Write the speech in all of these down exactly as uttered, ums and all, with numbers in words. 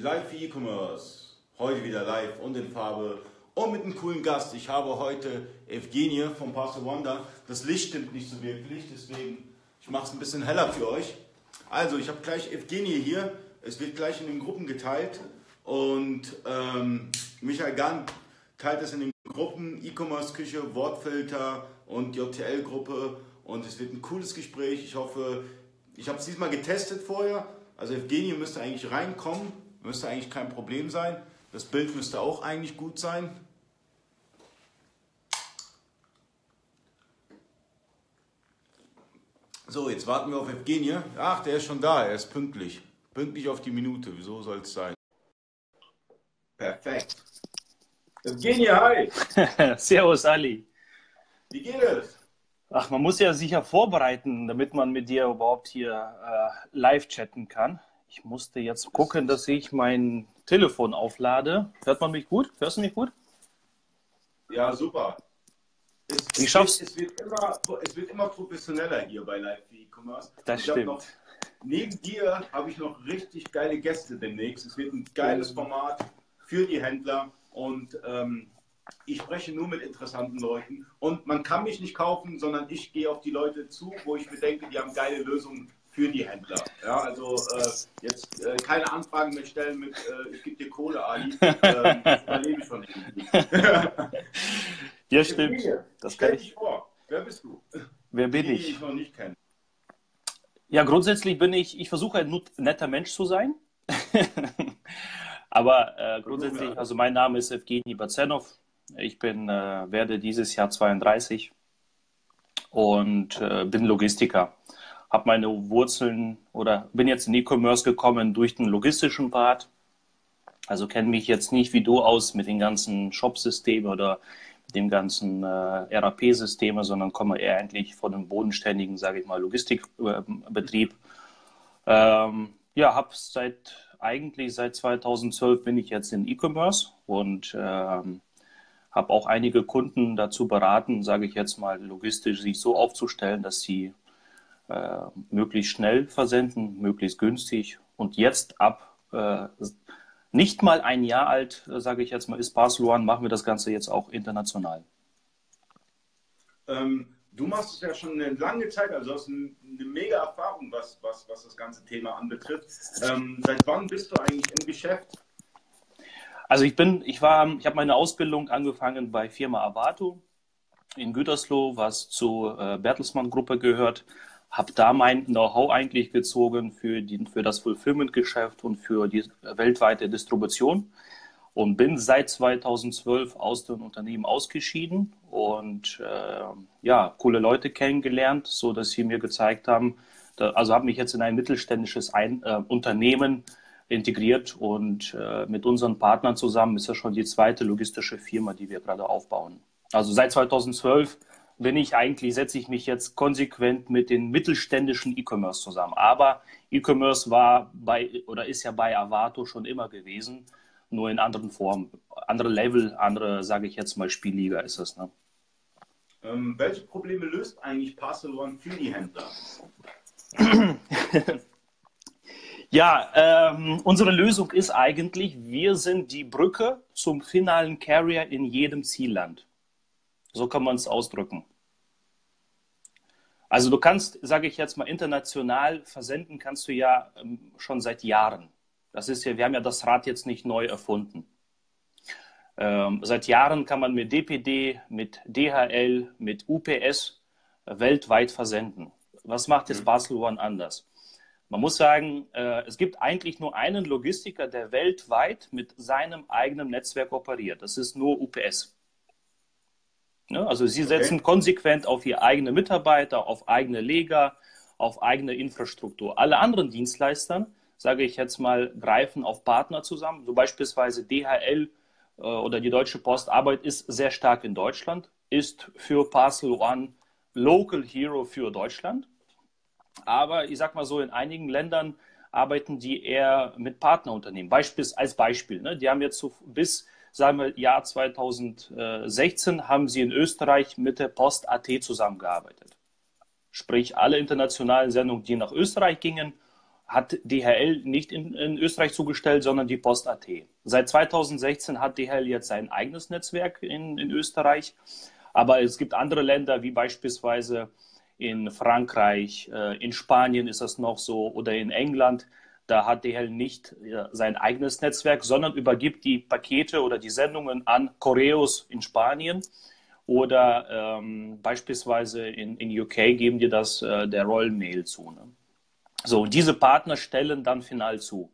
Live für E-Commerce, heute wieder live und in Farbe und mit einem coolen Gast. Ich habe heute Evgenij von Parcel.one da. Das Licht stimmt nicht so wirklich, deswegen ich mache es ein bisschen heller für euch. Also ich habe gleich Evgenij hier, es wird gleich in den Gruppen geteilt und ähm, Michael Gant teilt es in den Gruppen E-Commerce Küche, Wortfilter und D H L Gruppe und es wird ein cooles Gespräch. Ich hoffe, ich habe es diesmal getestet vorher, also Evgenij müsste eigentlich reinkommen. Müsste eigentlich kein Problem sein. Das Bild müsste auch eigentlich gut sein. So, jetzt warten wir auf Evgenij. Ach, der ist schon da. Er ist pünktlich. Pünktlich auf die Minute. Wieso soll es sein? Perfekt. Evgenij, hi. Servus, Ali. Wie geht es? Ach, man muss ja sich ja vorbereiten, damit man mit dir überhaupt hier äh, live chatten kann. Ich musste jetzt gucken, dass ich mein Telefon auflade. Hört man mich gut? Hörst du mich gut? Ja, super. Es, ich schaff's. Es, wird, es, wird immer, es wird immer professioneller hier bei Live E-Commerce. Das ich stimmt. Noch, neben dir habe ich noch richtig geile Gäste demnächst. Es wird ein geiles Format für die Händler. Und ähm, ich spreche nur mit interessanten Leuten. Und man kann mich nicht kaufen, sondern ich gehe auf die Leute zu, wo ich mir denke, die haben geile Lösungen für die Händler. Ja, also äh, jetzt äh, keine Anfragen mehr stellen mit, äh, ich gebe dir Kohle, Ali, äh, das überlebe ich von Ihnen. Ja, stimmt. Das stell dich vor, wer bist du? Wer bin ich? Die ich noch nicht kenne. Ja, grundsätzlich bin ich, ich versuche ein netter Mensch zu sein, aber äh, grundsätzlich, also mein Name ist Evgenij Bazenov, ich bin, äh, werde dieses Jahr zweiunddreißig und äh, bin Logistiker. Habe meine Wurzeln oder bin jetzt in E-Commerce gekommen durch den logistischen Part. Also kenne mich jetzt nicht wie du aus mit den ganzen Shop-Systemen oder mit dem ganzen äh, E R P-Systemen, sondern komme eher eigentlich von dem bodenständigen, sage ich mal, Logistikbetrieb. Ähm, ja, habe seit eigentlich seit zweitausendzwölf bin ich jetzt in E-Commerce und ähm, habe auch einige Kunden dazu beraten, sage ich jetzt mal, logistisch sich so aufzustellen, dass sie Äh, möglichst schnell versenden, möglichst günstig. Und jetzt ab äh, nicht mal ein Jahr alt, äh, sage ich jetzt mal, ist Parcel.one, machen wir das Ganze jetzt auch international. Ähm, du machst es ja schon eine lange Zeit, also hast eine, eine mega Erfahrung, was, was, was das ganze Thema anbetrifft. Ähm, seit wann bist du eigentlich im Geschäft? Also ich bin, ich war, ich habe meine Ausbildung angefangen bei Firma Avato in Gütersloh, was zur äh, Bertelsmann-Gruppe gehört. Habe da mein Know-how eigentlich gezogen für, die, für das Fulfillment-Geschäft und für die weltweite Distribution und bin seit zweitausendzwölf aus dem Unternehmen ausgeschieden und äh, ja, coole Leute kennengelernt, so dass sie mir gezeigt haben, da, also habe mich jetzt in ein mittelständisches ein äh, Unternehmen integriert und äh, mit unseren Partnern zusammen ist ja schon die zweite logistische Firma, die wir gerade aufbauen. Also seit zweitausendzwölf bin ich eigentlich, setze ich mich jetzt konsequent mit den mittelständischen E-Commerce zusammen. Aber E-Commerce war bei oder ist ja bei Avato schon immer gewesen, nur in anderen Formen, andere Level, andere, sage ich jetzt mal, Spielliga ist es. Ne? Ähm, welche Probleme löst eigentlich Parcel.one für die Händler? Ja, ähm, unsere Lösung ist eigentlich, wir sind die Brücke zum finalen Carrier in jedem Zielland. So kann man es ausdrücken. Also du kannst, sage ich jetzt mal, international versenden kannst du ja ähm, schon seit Jahren. Das ist ja, wir haben ja das Rad jetzt nicht neu erfunden. Ähm, seit Jahren kann man mit D P D, mit D H L, mit U P S weltweit versenden. Was macht jetzt Parcel.one anders? Man muss sagen, äh, es gibt eigentlich nur einen Logistiker, der weltweit mit seinem eigenen Netzwerk operiert. Das ist nur U P S. Also sie setzen okay. konsequent auf ihre eigenen Mitarbeiter, auf eigene Lager, auf eigene Infrastruktur. Alle anderen Dienstleister, sage ich jetzt mal, greifen auf Partner zusammen. So beispielsweise D H L äh, oder die Deutsche Post Arbeit ist sehr stark in Deutschland, ist für Parcel.one Local Hero für Deutschland. Aber ich sag mal so, in einigen Ländern arbeiten die eher mit Partnerunternehmen. Beispiel, als Beispiel, ne? Die haben jetzt so bis... Sagen wir, Jahr zweitausendsechzehn haben sie in Österreich mit der Post A T zusammengearbeitet. Sprich, alle internationalen Sendungen, die nach Österreich gingen, hat D H L nicht in, in Österreich zugestellt, sondern die Post A T. Seit zweitausendsechzehn hat D H L jetzt sein eigenes Netzwerk in, in Österreich. Aber es gibt andere Länder, wie beispielsweise in Frankreich, in Spanien ist das noch so, oder in England. Da hat D H L nicht sein eigenes Netzwerk, sondern übergibt die Pakete oder die Sendungen an Correos in Spanien. Oder ähm, beispielsweise in, in U K geben die das äh, der Royal Mail zu. Ne? So, diese Partner stellen dann final zu.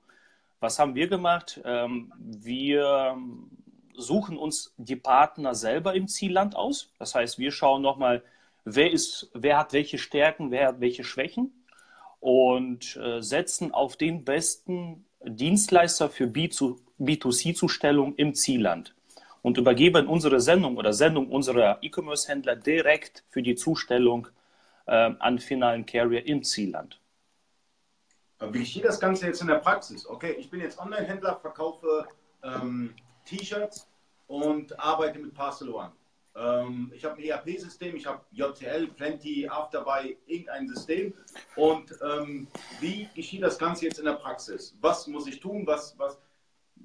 Was haben wir gemacht? Ähm, wir suchen uns die Partner selber im Zielland aus. Das heißt, wir schauen nochmal, wer ist, wer hat welche Stärken, wer hat welche Schwächen und äh, setzen auf den besten Dienstleister für B zwei C-Zustellung im Zielland und übergeben unsere Sendung oder Sendung unserer E-Commerce-Händler direkt für die Zustellung äh, an finalen Carrier im Zielland. Wie geschieht das Ganze jetzt in der Praxis? Okay, ich bin jetzt Online-Händler, verkaufe ähm, T-Shirts und arbeite mit Parcel.one. Ähm, ich habe ein E R P-System, ich habe J T L, Plenty, Afterbuy, irgendein System. Und ähm, wie geschieht das Ganze jetzt in der Praxis? Was muss ich tun? Was, was,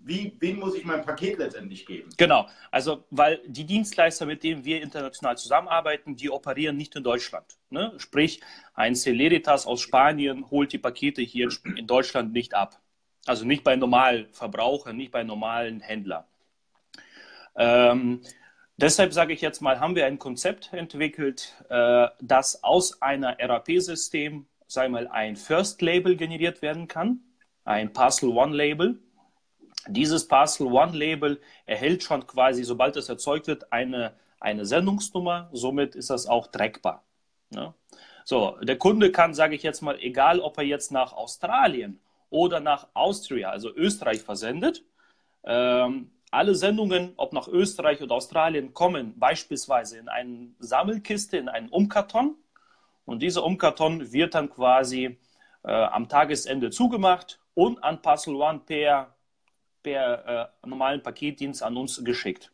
wie, wem muss ich mein Paket letztendlich geben? Genau, also weil die Dienstleister, mit denen wir international zusammenarbeiten, die operieren nicht in Deutschland. Ne? Sprich, ein Celeritas aus Spanien holt die Pakete hier in Deutschland nicht ab. Also nicht bei normalen Verbrauchern, nicht bei normalen Händlern. Ähm, deshalb sage ich jetzt mal, haben wir ein Konzept entwickelt, äh, das aus einer E R P-System, sagen wir mal, ein First-Label generiert werden kann, ein Parcel.one-Label. Dieses Parcel.one-Label erhält schon quasi, sobald es erzeugt wird, eine, eine Sendungsnummer. Somit ist das auch trackbar. Ne? So, der Kunde kann, sage ich jetzt mal, egal ob er jetzt nach Australien oder nach Austria, also Österreich, versendet, ähm, alle Sendungen, ob nach Österreich oder Australien, kommen beispielsweise in eine Sammelkiste, in einen Umkarton. Und dieser Umkarton wird dann quasi äh, am Tagesende zugemacht und an Parcel.one per per äh, normalen Paketdienst an uns geschickt.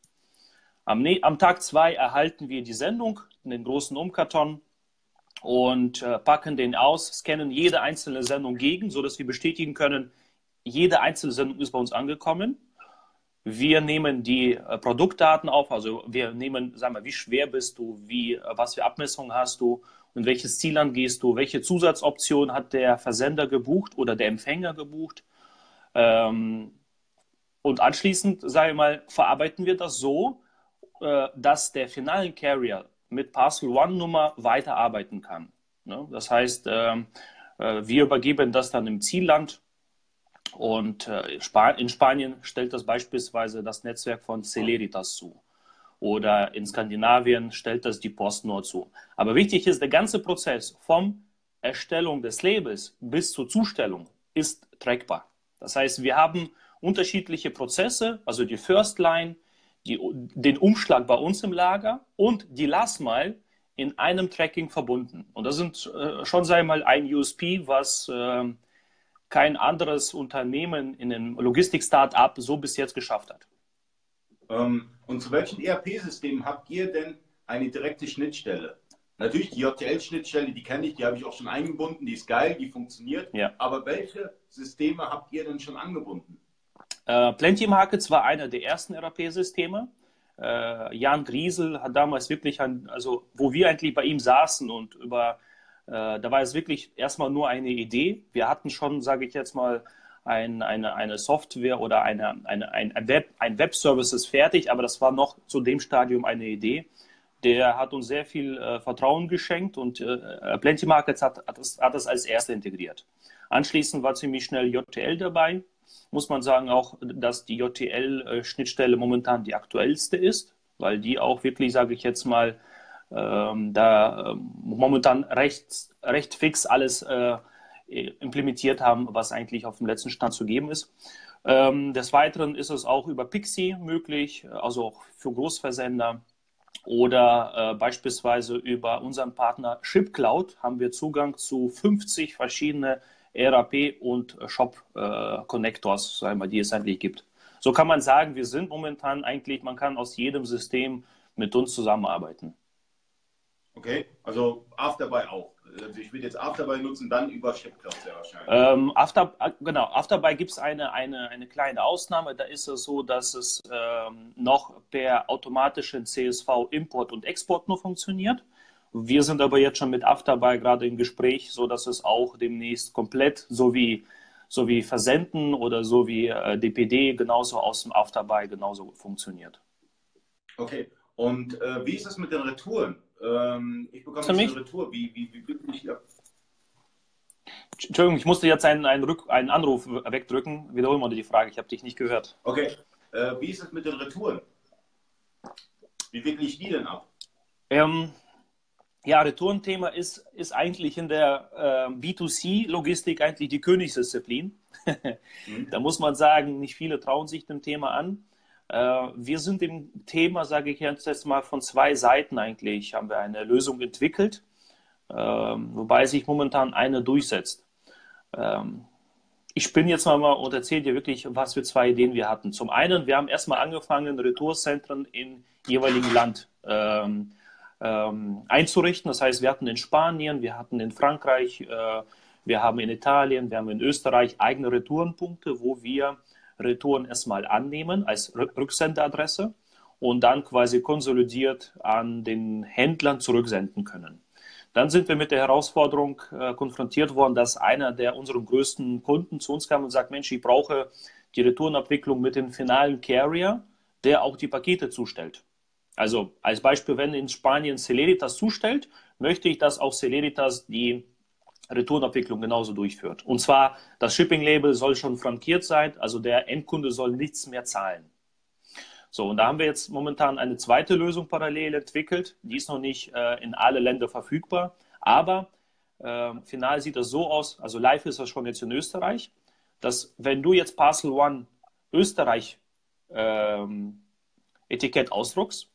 Am, am Tag zwei erhalten wir die Sendung in den großen Umkarton und äh, packen den aus, scannen jede einzelne Sendung gegen, sodass wir bestätigen können, jede einzelne Sendung ist bei uns angekommen. Wir nehmen die äh, Produktdaten auf, also wir nehmen, sagen wir, wie schwer bist du, wie, äh, was für Abmessungen hast du und welches Zielland gehst du, welche Zusatzoption hat der Versender gebucht oder der Empfänger gebucht. Ähm, Und anschließend, sage ich mal, verarbeiten wir das so, dass der finalen Carrier mit Parcel.one-Nummer weiterarbeiten kann. Das heißt, wir übergeben das dann im Zielland und in Spanien stellt das beispielsweise das Netzwerk von Celeritas zu oder in Skandinavien stellt das die Post Nord zu. Aber wichtig ist, der ganze Prozess vom Erstellung des Labels bis zur Zustellung ist trackbar. Das heißt, wir haben unterschiedliche Prozesse, also die First Line, die, den Umschlag bei uns im Lager und die Last Mile in einem Tracking verbunden. Und das sind äh, schon, sei mal, ein U S P, was äh, kein anderes Unternehmen in einem Logistik-Startup so bis jetzt geschafft hat. Ähm, und zu welchen E R P-Systemen habt ihr denn eine direkte Schnittstelle? Natürlich die J T L-Schnittstelle, die kenne ich, die habe ich auch schon eingebunden, die ist geil, die funktioniert. Ja. Aber welche Systeme habt ihr denn schon angebunden? Uh, Plenty Markets war einer der ersten E R P-Systeme. Uh, Jan Griesel hat damals wirklich, ein, also wo wir eigentlich bei ihm saßen und über, uh, da war es wirklich erstmal nur eine Idee. Wir hatten schon, sage ich jetzt mal, ein, eine, eine Software oder eine, eine, ein, Web, ein Web-Services fertig, aber das war noch zu dem Stadium eine Idee. Der hat uns sehr viel uh, Vertrauen geschenkt und uh, Plenty Markets hat, hat, das, hat das als erste integriert. Anschließend war ziemlich schnell J T L dabei. Muss man sagen auch, dass die J T L-Schnittstelle momentan die aktuellste ist, weil die auch wirklich, sage ich jetzt mal, ähm, da ähm, momentan recht, recht fix alles äh, implementiert haben, was eigentlich auf dem letzten Stand zu geben ist. Ähm, des Weiteren ist es auch über Pixi möglich, also auch für Großversender oder äh, beispielsweise über unseren Partner ShipCloud haben wir Zugang zu fünfzig verschiedene E R P und Shop-Connectors, äh, die es eigentlich gibt. So kann man sagen, wir sind momentan eigentlich, man kann aus jedem System mit uns zusammenarbeiten. Okay, also Afterbuy auch. Ich will jetzt Afterbuy nutzen, dann über ShipCloud sehr wahrscheinlich. Ähm, After, genau, Afterbuy gibt es eine, eine, eine kleine Ausnahme. Da ist es so, dass es ähm, noch per automatischen C S V-Import und Export nur funktioniert. Wir sind aber jetzt schon mit Afterbuy gerade im Gespräch, sodass es auch demnächst komplett, so wie, so wie Versenden oder so wie äh, D P D, genauso aus dem Afterbuy genauso funktioniert. Okay, und äh, wie ist es mit den Retouren? Ich bekomme jetzt eine Retour. Wie, wie, wie bin ich ab? Entschuldigung, ich musste jetzt einen, einen, Rück, einen Anruf wegdrücken. Wiederholen wir die Frage, ich habe dich nicht gehört. Okay, äh, wie ist es mit den Retouren? Wie wickle ich die denn ab? Ähm, ja, Retourenthema ist, ist eigentlich in der äh, B zwei C-Logistik eigentlich die Königsdisziplin. mhm. Da muss man sagen, nicht viele trauen sich dem Thema an. Wir sind im Thema, sage ich jetzt mal, von zwei Seiten eigentlich, haben wir eine Lösung entwickelt, wobei sich momentan eine durchsetzt. Ich bin jetzt mal und erzähle dir wirklich, was für zwei Ideen wir hatten. Zum einen, wir haben erstmal angefangen, Retourzentren in jeweiligen Land einzurichten. Das heißt, wir hatten in Spanien, wir hatten in Frankreich, wir haben in Italien, wir haben in Österreich eigene Retourenpunkte, wo wir Retouren erstmal annehmen als Rücksendeadresse und dann quasi konsolidiert an den Händlern zurücksenden können. Dann sind wir mit der Herausforderung äh, konfrontiert worden, dass einer der unseren größten Kunden zu uns kam und sagt, Mensch, ich brauche die Retourenabwicklung mit dem finalen Carrier, der auch die Pakete zustellt. Also als Beispiel, wenn in Spanien Celeritas zustellt, möchte ich, dass auch Celeritas die Retourenabwicklung genauso durchführt. Und zwar, das Shipping-Label soll schon frankiert sein, also der Endkunde soll nichts mehr zahlen. So, und da haben wir jetzt momentan eine zweite Lösung parallel entwickelt. Die ist noch nicht äh, in alle Länder verfügbar, aber äh, final sieht das so aus, also live ist das schon jetzt in Österreich, dass wenn du jetzt Parcel One Österreich ähm, Etikett ausdruckst,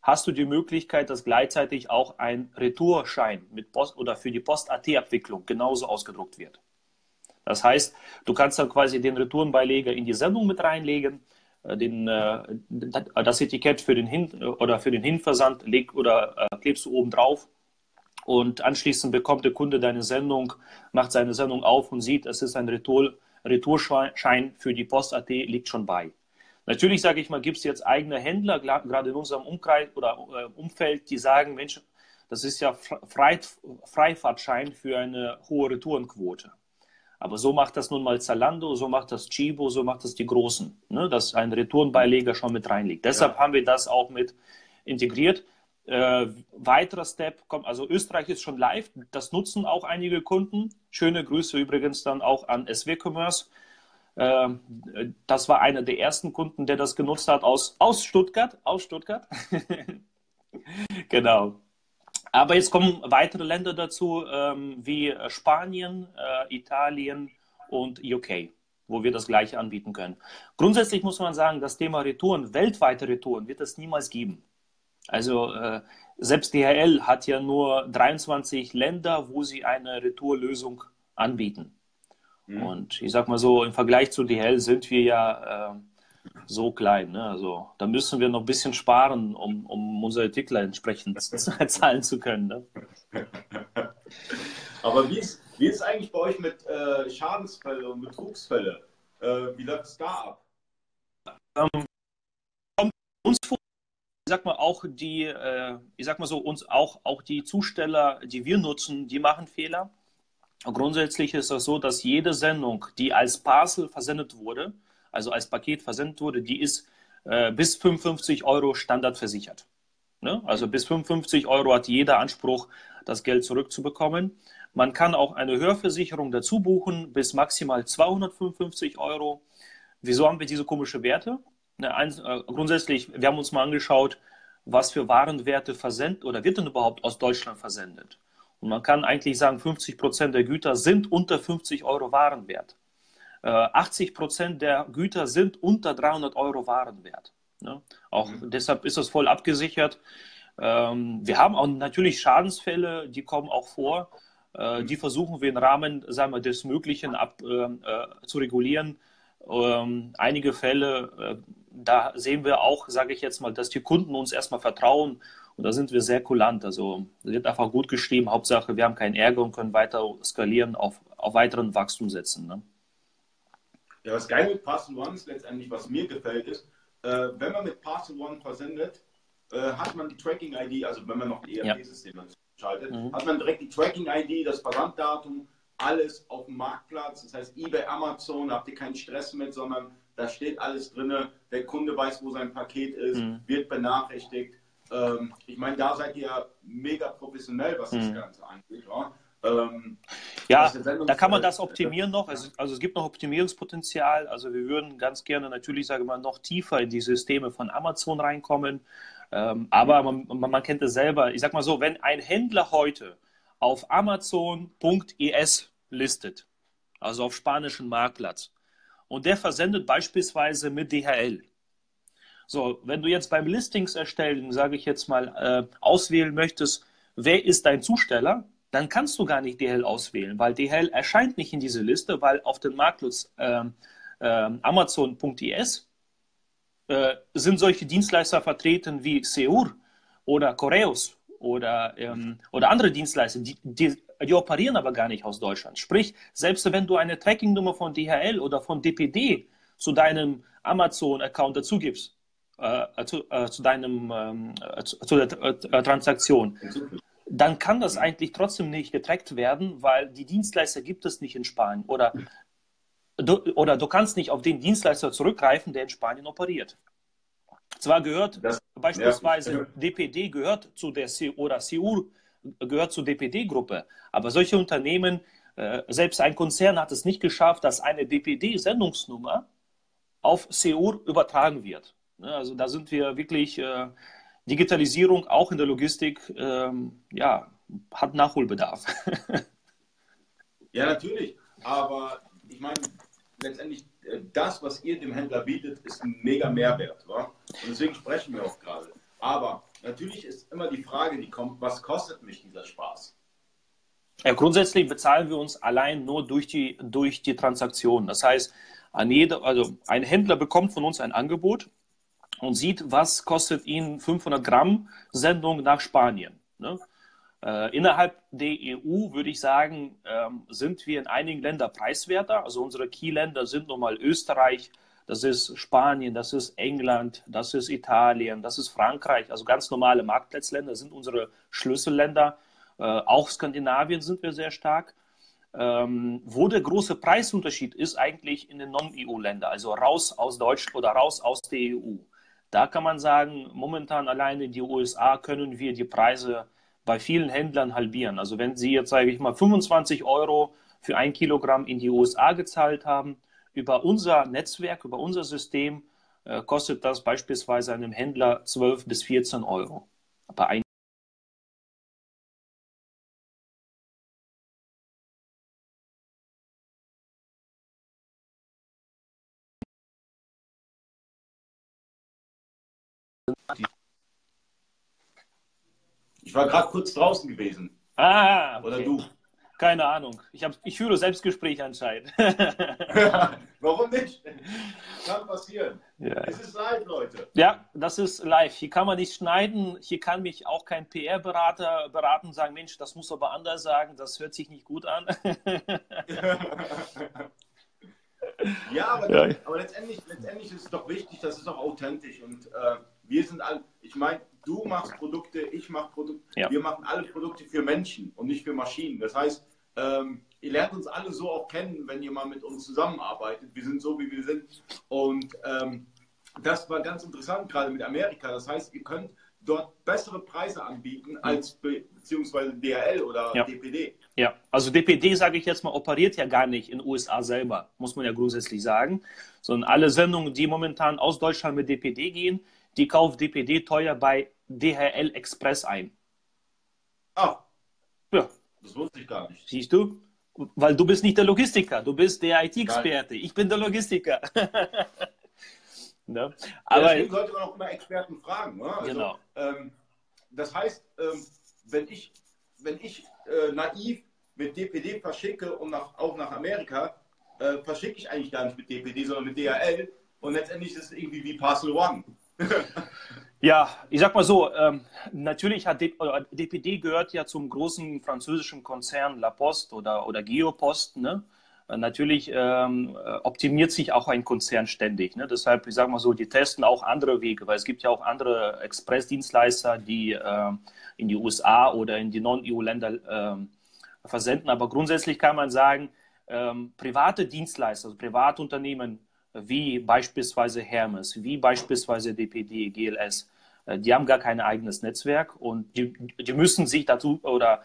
hast du die Möglichkeit, dass gleichzeitig auch ein Retourschein mit Post oder für die Post A T-Abwicklung genauso ausgedruckt wird. Das heißt, du kannst dann quasi den Retourenbeileger in die Sendung mit reinlegen, den, das Etikett für den, Hin oder für den Hinversand leg oder klebst du oben drauf und anschließend bekommt der Kunde deine Sendung, macht seine Sendung auf und sieht, es ist ein Retour Retourschein für die Post A T, liegt schon bei. Natürlich, sage ich mal, gibt es jetzt eigene Händler, gerade in unserem Umkreis oder Umfeld, die sagen, Mensch, das ist ja Freifahrtschein für eine hohe Retourenquote. Aber so macht das nun mal Zalando, so macht das Chibo, so macht das die Großen, ne? Dass ein Retourenbeileger schon mit reinliegt. Deshalb ja. haben wir das auch mit integriert. Äh, weiterer Step kommt, also Österreich ist schon live, das nutzen auch einige Kunden. Schöne Grüße übrigens dann auch an S W Commerce. Das war einer der ersten Kunden, der das genutzt hat, aus, aus Stuttgart. Aus Stuttgart. Genau. Aber jetzt kommen weitere Länder dazu, wie Spanien, Italien und U K, wo wir das Gleiche anbieten können. Grundsätzlich muss man sagen, das Thema Retouren, weltweite Retouren, wird es niemals geben. Also selbst D H L hat ja nur dreiundzwanzig Länder, wo sie eine Retourlösung anbieten. Und ich sag mal so, im Vergleich zu D H L sind wir ja äh, so klein, ne? Also da müssen wir noch ein bisschen sparen, um, um unsere Tickler entsprechend zahlen zu können, ne? Aber wie ist, wie ist eigentlich bei euch mit äh, Schadensfällen und Betrugsfällen? Äh, wie läuft es da ab? Ähm, kommt uns vor, ich sag mal, auch die, äh, ich sag mal so, uns auch, auch die Zusteller, die wir nutzen, die machen Fehler. Grundsätzlich ist das so, dass jede Sendung, die als Parcel versendet wurde, also als Paket versendet wurde, die ist äh, bis fünfundfünfzig Euro standardversichert. Ne? Also bis fünfundfünfzig Euro hat jeder Anspruch, das Geld zurückzubekommen. Man kann auch eine Hörversicherung dazu buchen, bis maximal zweihundertfünfundfünfzig Euro. Wieso haben wir diese komischen Werte? Ne, eins, äh, grundsätzlich, wir haben uns mal angeschaut, was für Warenwerte versendet oder wird denn überhaupt aus Deutschland versendet? Und man kann eigentlich sagen, fünfzig Prozent der Güter sind unter fünfzig Euro Warenwert. Äh, achtzig Prozent der Güter sind unter dreihundert Euro Warenwert. Ne? Auch mhm. deshalb ist das voll abgesichert. Ähm, wir haben auch natürlich Schadensfälle, die kommen auch vor. Äh, die versuchen wir im Rahmen, sagen wir, des Möglichen ab, äh, zu regulieren. Ähm, einige Fälle, äh, da sehen wir auch, sage ich jetzt mal, dass die Kunden uns erstmal vertrauen Und da sind wir sehr kulant. Also wird einfach gut geschrieben. Hauptsache, wir haben keinen Ärger und können weiter skalieren, auf, auf weiteren Wachstum setzen. Ne? Ja, was geil mit Parcel.one ist letztendlich, was mir gefällt, ist, äh, wenn man mit Parcel.one versendet, äh, hat man die Tracking-I D, also wenn man noch die E R P-Systeme ja. schaltet, mhm. hat man direkt die Tracking-I D, das Versanddatum, alles auf dem Marktplatz. Das heißt, Ebay, Amazon, da habt ihr keinen Stress mit, sondern da steht alles drin. Der Kunde weiß, wo sein Paket ist, mhm. wird benachrichtigt. Ähm, ich meine, da seid ihr mega professionell, was das mhm. Ganze angeht. Ja, ähm, ja da kann man das optimieren noch. Also, also es gibt noch Optimierungspotenzial. Also wir würden ganz gerne natürlich, sage ich mal, noch tiefer in die Systeme von Amazon reinkommen. Ähm, aber man, man, man kennt es selber. Ich sag mal so, wenn ein Händler heute auf Amazon.es listet, also auf spanischen Marktplatz, und der versendet beispielsweise mit D H L. So, wenn du jetzt beim Listings erstellen, sage ich jetzt mal, äh, auswählen möchtest, wer ist dein Zusteller, dann kannst du gar nicht D H L auswählen, weil D H L erscheint nicht in diese Liste, weil auf dem Marktplatz äh, äh, Amazon.es äh, sind solche Dienstleister vertreten wie Seur oder Correos. Oder, ähm, oder andere Dienstleister, die, die, die operieren aber gar nicht aus Deutschland. Sprich, selbst wenn du eine Tracking-Nummer von D H L oder von D P D zu deinem Amazon-Account dazugibst, äh, zu, äh, zu, deinem, äh, zu, zu der äh, Transaktion, dann kann das eigentlich trotzdem nicht getrackt werden, weil die Dienstleister gibt es nicht in Spanien. Oder du, oder du kannst nicht auf den Dienstleister zurückgreifen, der in Spanien operiert. Zwar gehört das, beispielsweise ja. D P D gehört zu der C oder C U R gehört zur D P D-Gruppe, aber solche Unternehmen, äh, selbst ein Konzern hat es nicht geschafft, dass eine D P D-Sendungsnummer auf C U R übertragen wird. Ne, also da sind wir wirklich, äh, Digitalisierung auch in der Logistik, ähm, ja, hat Nachholbedarf. Ja, natürlich, aber ich meine, letztendlich das, was ihr dem Händler bietet, ist ein mega Mehrwert. Wa? Und deswegen sprechen wir auch gerade. Aber natürlich ist immer die Frage, die kommt, was kostet mich dieser Spaß? Ja, grundsätzlich bezahlen wir uns allein nur durch die, durch die Transaktion. Das heißt, an jeder, also ein Händler bekommt von uns ein Angebot und sieht, was kostet ihn fünfhundert Gramm Sendung nach Spanien. Ne? Äh, innerhalb der E U, würde ich sagen, ähm, sind wir in einigen Ländern preiswerter. Also unsere Key-Länder sind nun mal Österreich, das ist Spanien, das ist England, das ist Italien, das ist Frankreich. Also ganz normale Marktplatzländer sind unsere Schlüsselländer. Äh, auch Skandinavien sind wir sehr stark. Ähm, wo der große Preisunterschied ist, eigentlich in den Non-E U-Ländern, also raus aus Deutschland oder raus aus der E U. Da kann man sagen, momentan alleine in die U S A können wir die Preise bei vielen Händlern halbieren. Also wenn Sie jetzt, sage ich mal, fünfundzwanzig Euro für ein Kilogramm in die U S A gezahlt haben, über unser Netzwerk, über unser System äh, kostet das beispielsweise einem Händler zwölf bis vierzehn Euro. Bei ein Ich war gerade kurz draußen gewesen. Ah, okay. Oder du? Keine Ahnung. Ich, hab, ich führe Selbstgespräch anscheinend. Warum nicht? Kann passieren. Ja. Es ist live, Leute. Ja, das ist live. Hier kann man nicht schneiden. Hier kann mich auch kein P R-Berater beraten und sagen, Mensch, das muss aber anders sagen. Das hört sich nicht gut an. Ja, aber, ja. aber letztendlich, letztendlich ist es doch wichtig, das ist auch authentisch. Und äh, wir sind alle, ich meine, du machst Produkte, ich mache Produkte, ja. wir machen alle Produkte für Menschen und nicht für Maschinen. Das heißt, ähm, ihr lernt uns alle so auch kennen, wenn ihr mal mit uns zusammenarbeitet. Wir sind so, wie wir sind. Und ähm, das war ganz interessant, gerade mit Amerika. Das heißt, ihr könnt dort bessere Preise anbieten als be beziehungsweise D H L oder ja. D P D. Ja, also D P D, sage ich jetzt mal, operiert ja gar nicht in den U S A selber, muss man ja grundsätzlich sagen. Sondern alle Sendungen, die momentan aus Deutschland mit D P D gehen, die kauft D P D teuer bei D H L Express ein. Ah, ja. Das wusste ich gar nicht. Siehst du? Weil du bist nicht der Logistiker, du bist der I T-Experte. Ich bin der Logistiker. Ne? Aber ja, deswegen sollte man auch immer Experten fragen. Ne? Also, genau. Ähm, das heißt, ähm, wenn ich, wenn ich äh, naiv mit D P D verschicke und nach, auch nach Amerika, äh, verschicke ich eigentlich gar nicht mit D P D, sondern mit D H L. Und letztendlich ist es irgendwie wie Parcel.one. Ja, ich sag mal so, ähm, natürlich hat D oder D P D gehört ja zum großen französischen Konzern La Poste oder, oder Geopost, ne? Natürlich ähm, optimiert sich auch ein Konzern ständig. Ne? Deshalb, ich sage mal so, die testen auch andere Wege, weil es gibt ja auch andere Expressdienstleister, die äh, in die U S A oder in die Non-E U-Länder äh, versenden. Aber grundsätzlich kann man sagen, ähm, private Dienstleister, also Privatunternehmen wie beispielsweise Hermes, wie beispielsweise D P D, G L S, äh, die haben gar kein eigenes Netzwerk und die, die müssen sich dazu oder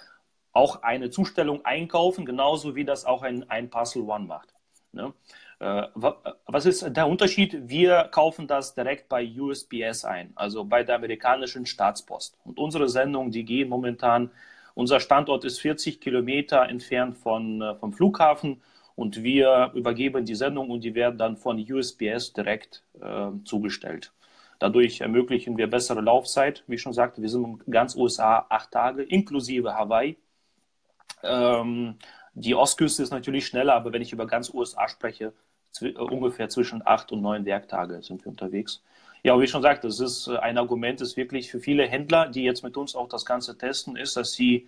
auch eine Zustellung einkaufen, genauso wie das auch ein, ein Parcel.one macht. Ne? Äh, was ist der Unterschied? Wir kaufen das direkt bei U S P S ein, also bei der amerikanischen Staatspost. Und unsere Sendungen, die gehen momentan, unser Standort ist vierzig Kilometer entfernt von, vom Flughafen und wir übergeben die Sendung und die werden dann von U S P S direkt äh, zugestellt. Dadurch ermöglichen wir bessere Laufzeit. Wie ich schon sagte, wir sind in ganz U S A acht Tage, inklusive Hawaii. Die Ostküste ist natürlich schneller, aber wenn ich über ganz U S A spreche, zw ungefähr zwischen acht und neun Werktage sind wir unterwegs. Ja, und wie ich schon sagte, das ist ein Argument, das wirklich für viele Händler, die jetzt mit uns auch das Ganze testen, ist, dass sie,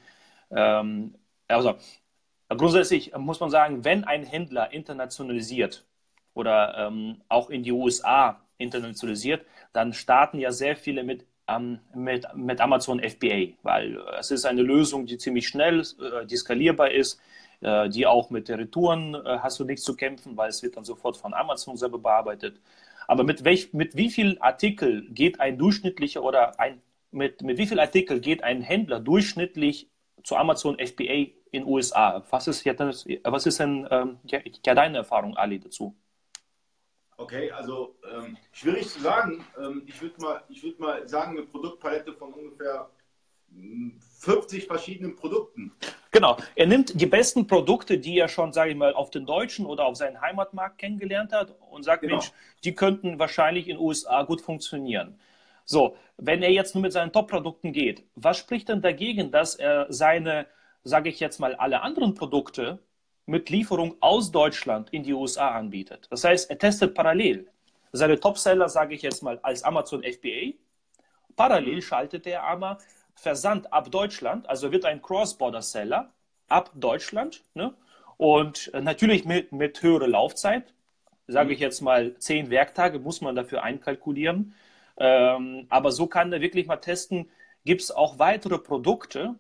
ähm, also grundsätzlich muss man sagen, wenn ein Händler internationalisiert oder ähm, auch in die U S A internationalisiert, dann starten ja sehr viele mit Mit, mit Amazon F B A, weil es ist eine Lösung, die ziemlich schnell, die skalierbar ist, die auch mit Retouren hast du nichts zu kämpfen, weil es wird dann sofort von Amazon selber bearbeitet. Aber mit, welch, mit wie viel Artikel geht ein durchschnittlicher oder ein, mit, mit wie viel Artikel geht ein Händler durchschnittlich zu Amazon F B A in U S A? Was ist, was ist denn ja, ja, deine Erfahrung, Ali, dazu? Okay, also ähm, schwierig zu sagen. Ähm, ich würde mal, ich würd mal sagen, eine Produktpalette von ungefähr fünfzig verschiedenen Produkten. Genau, er nimmt die besten Produkte, die er schon, sage ich mal, auf den deutschen oder auf seinen Heimatmarkt kennengelernt hat und sagt, genau. Mensch, die könnten wahrscheinlich in den U S A gut funktionieren. So, wenn er jetzt nur mit seinen Top-Produkten geht, was spricht denn dagegen, dass er seine, sage ich jetzt mal, alle anderen Produkte mit Lieferung aus Deutschland in die U S A anbietet? Das heißt, er testet parallel. Seine Topseller, sage ich jetzt mal, als Amazon F B A. Parallel schaltet er aber Versand ab Deutschland, also wird ein Cross-Border-Seller ab Deutschland. Ne? Und natürlich mit, mit höherer Laufzeit, sage ich jetzt mal, zehn Werktage muss man dafür einkalkulieren. Ähm, aber so kann er wirklich mal testen, gibt es auch weitere Produkte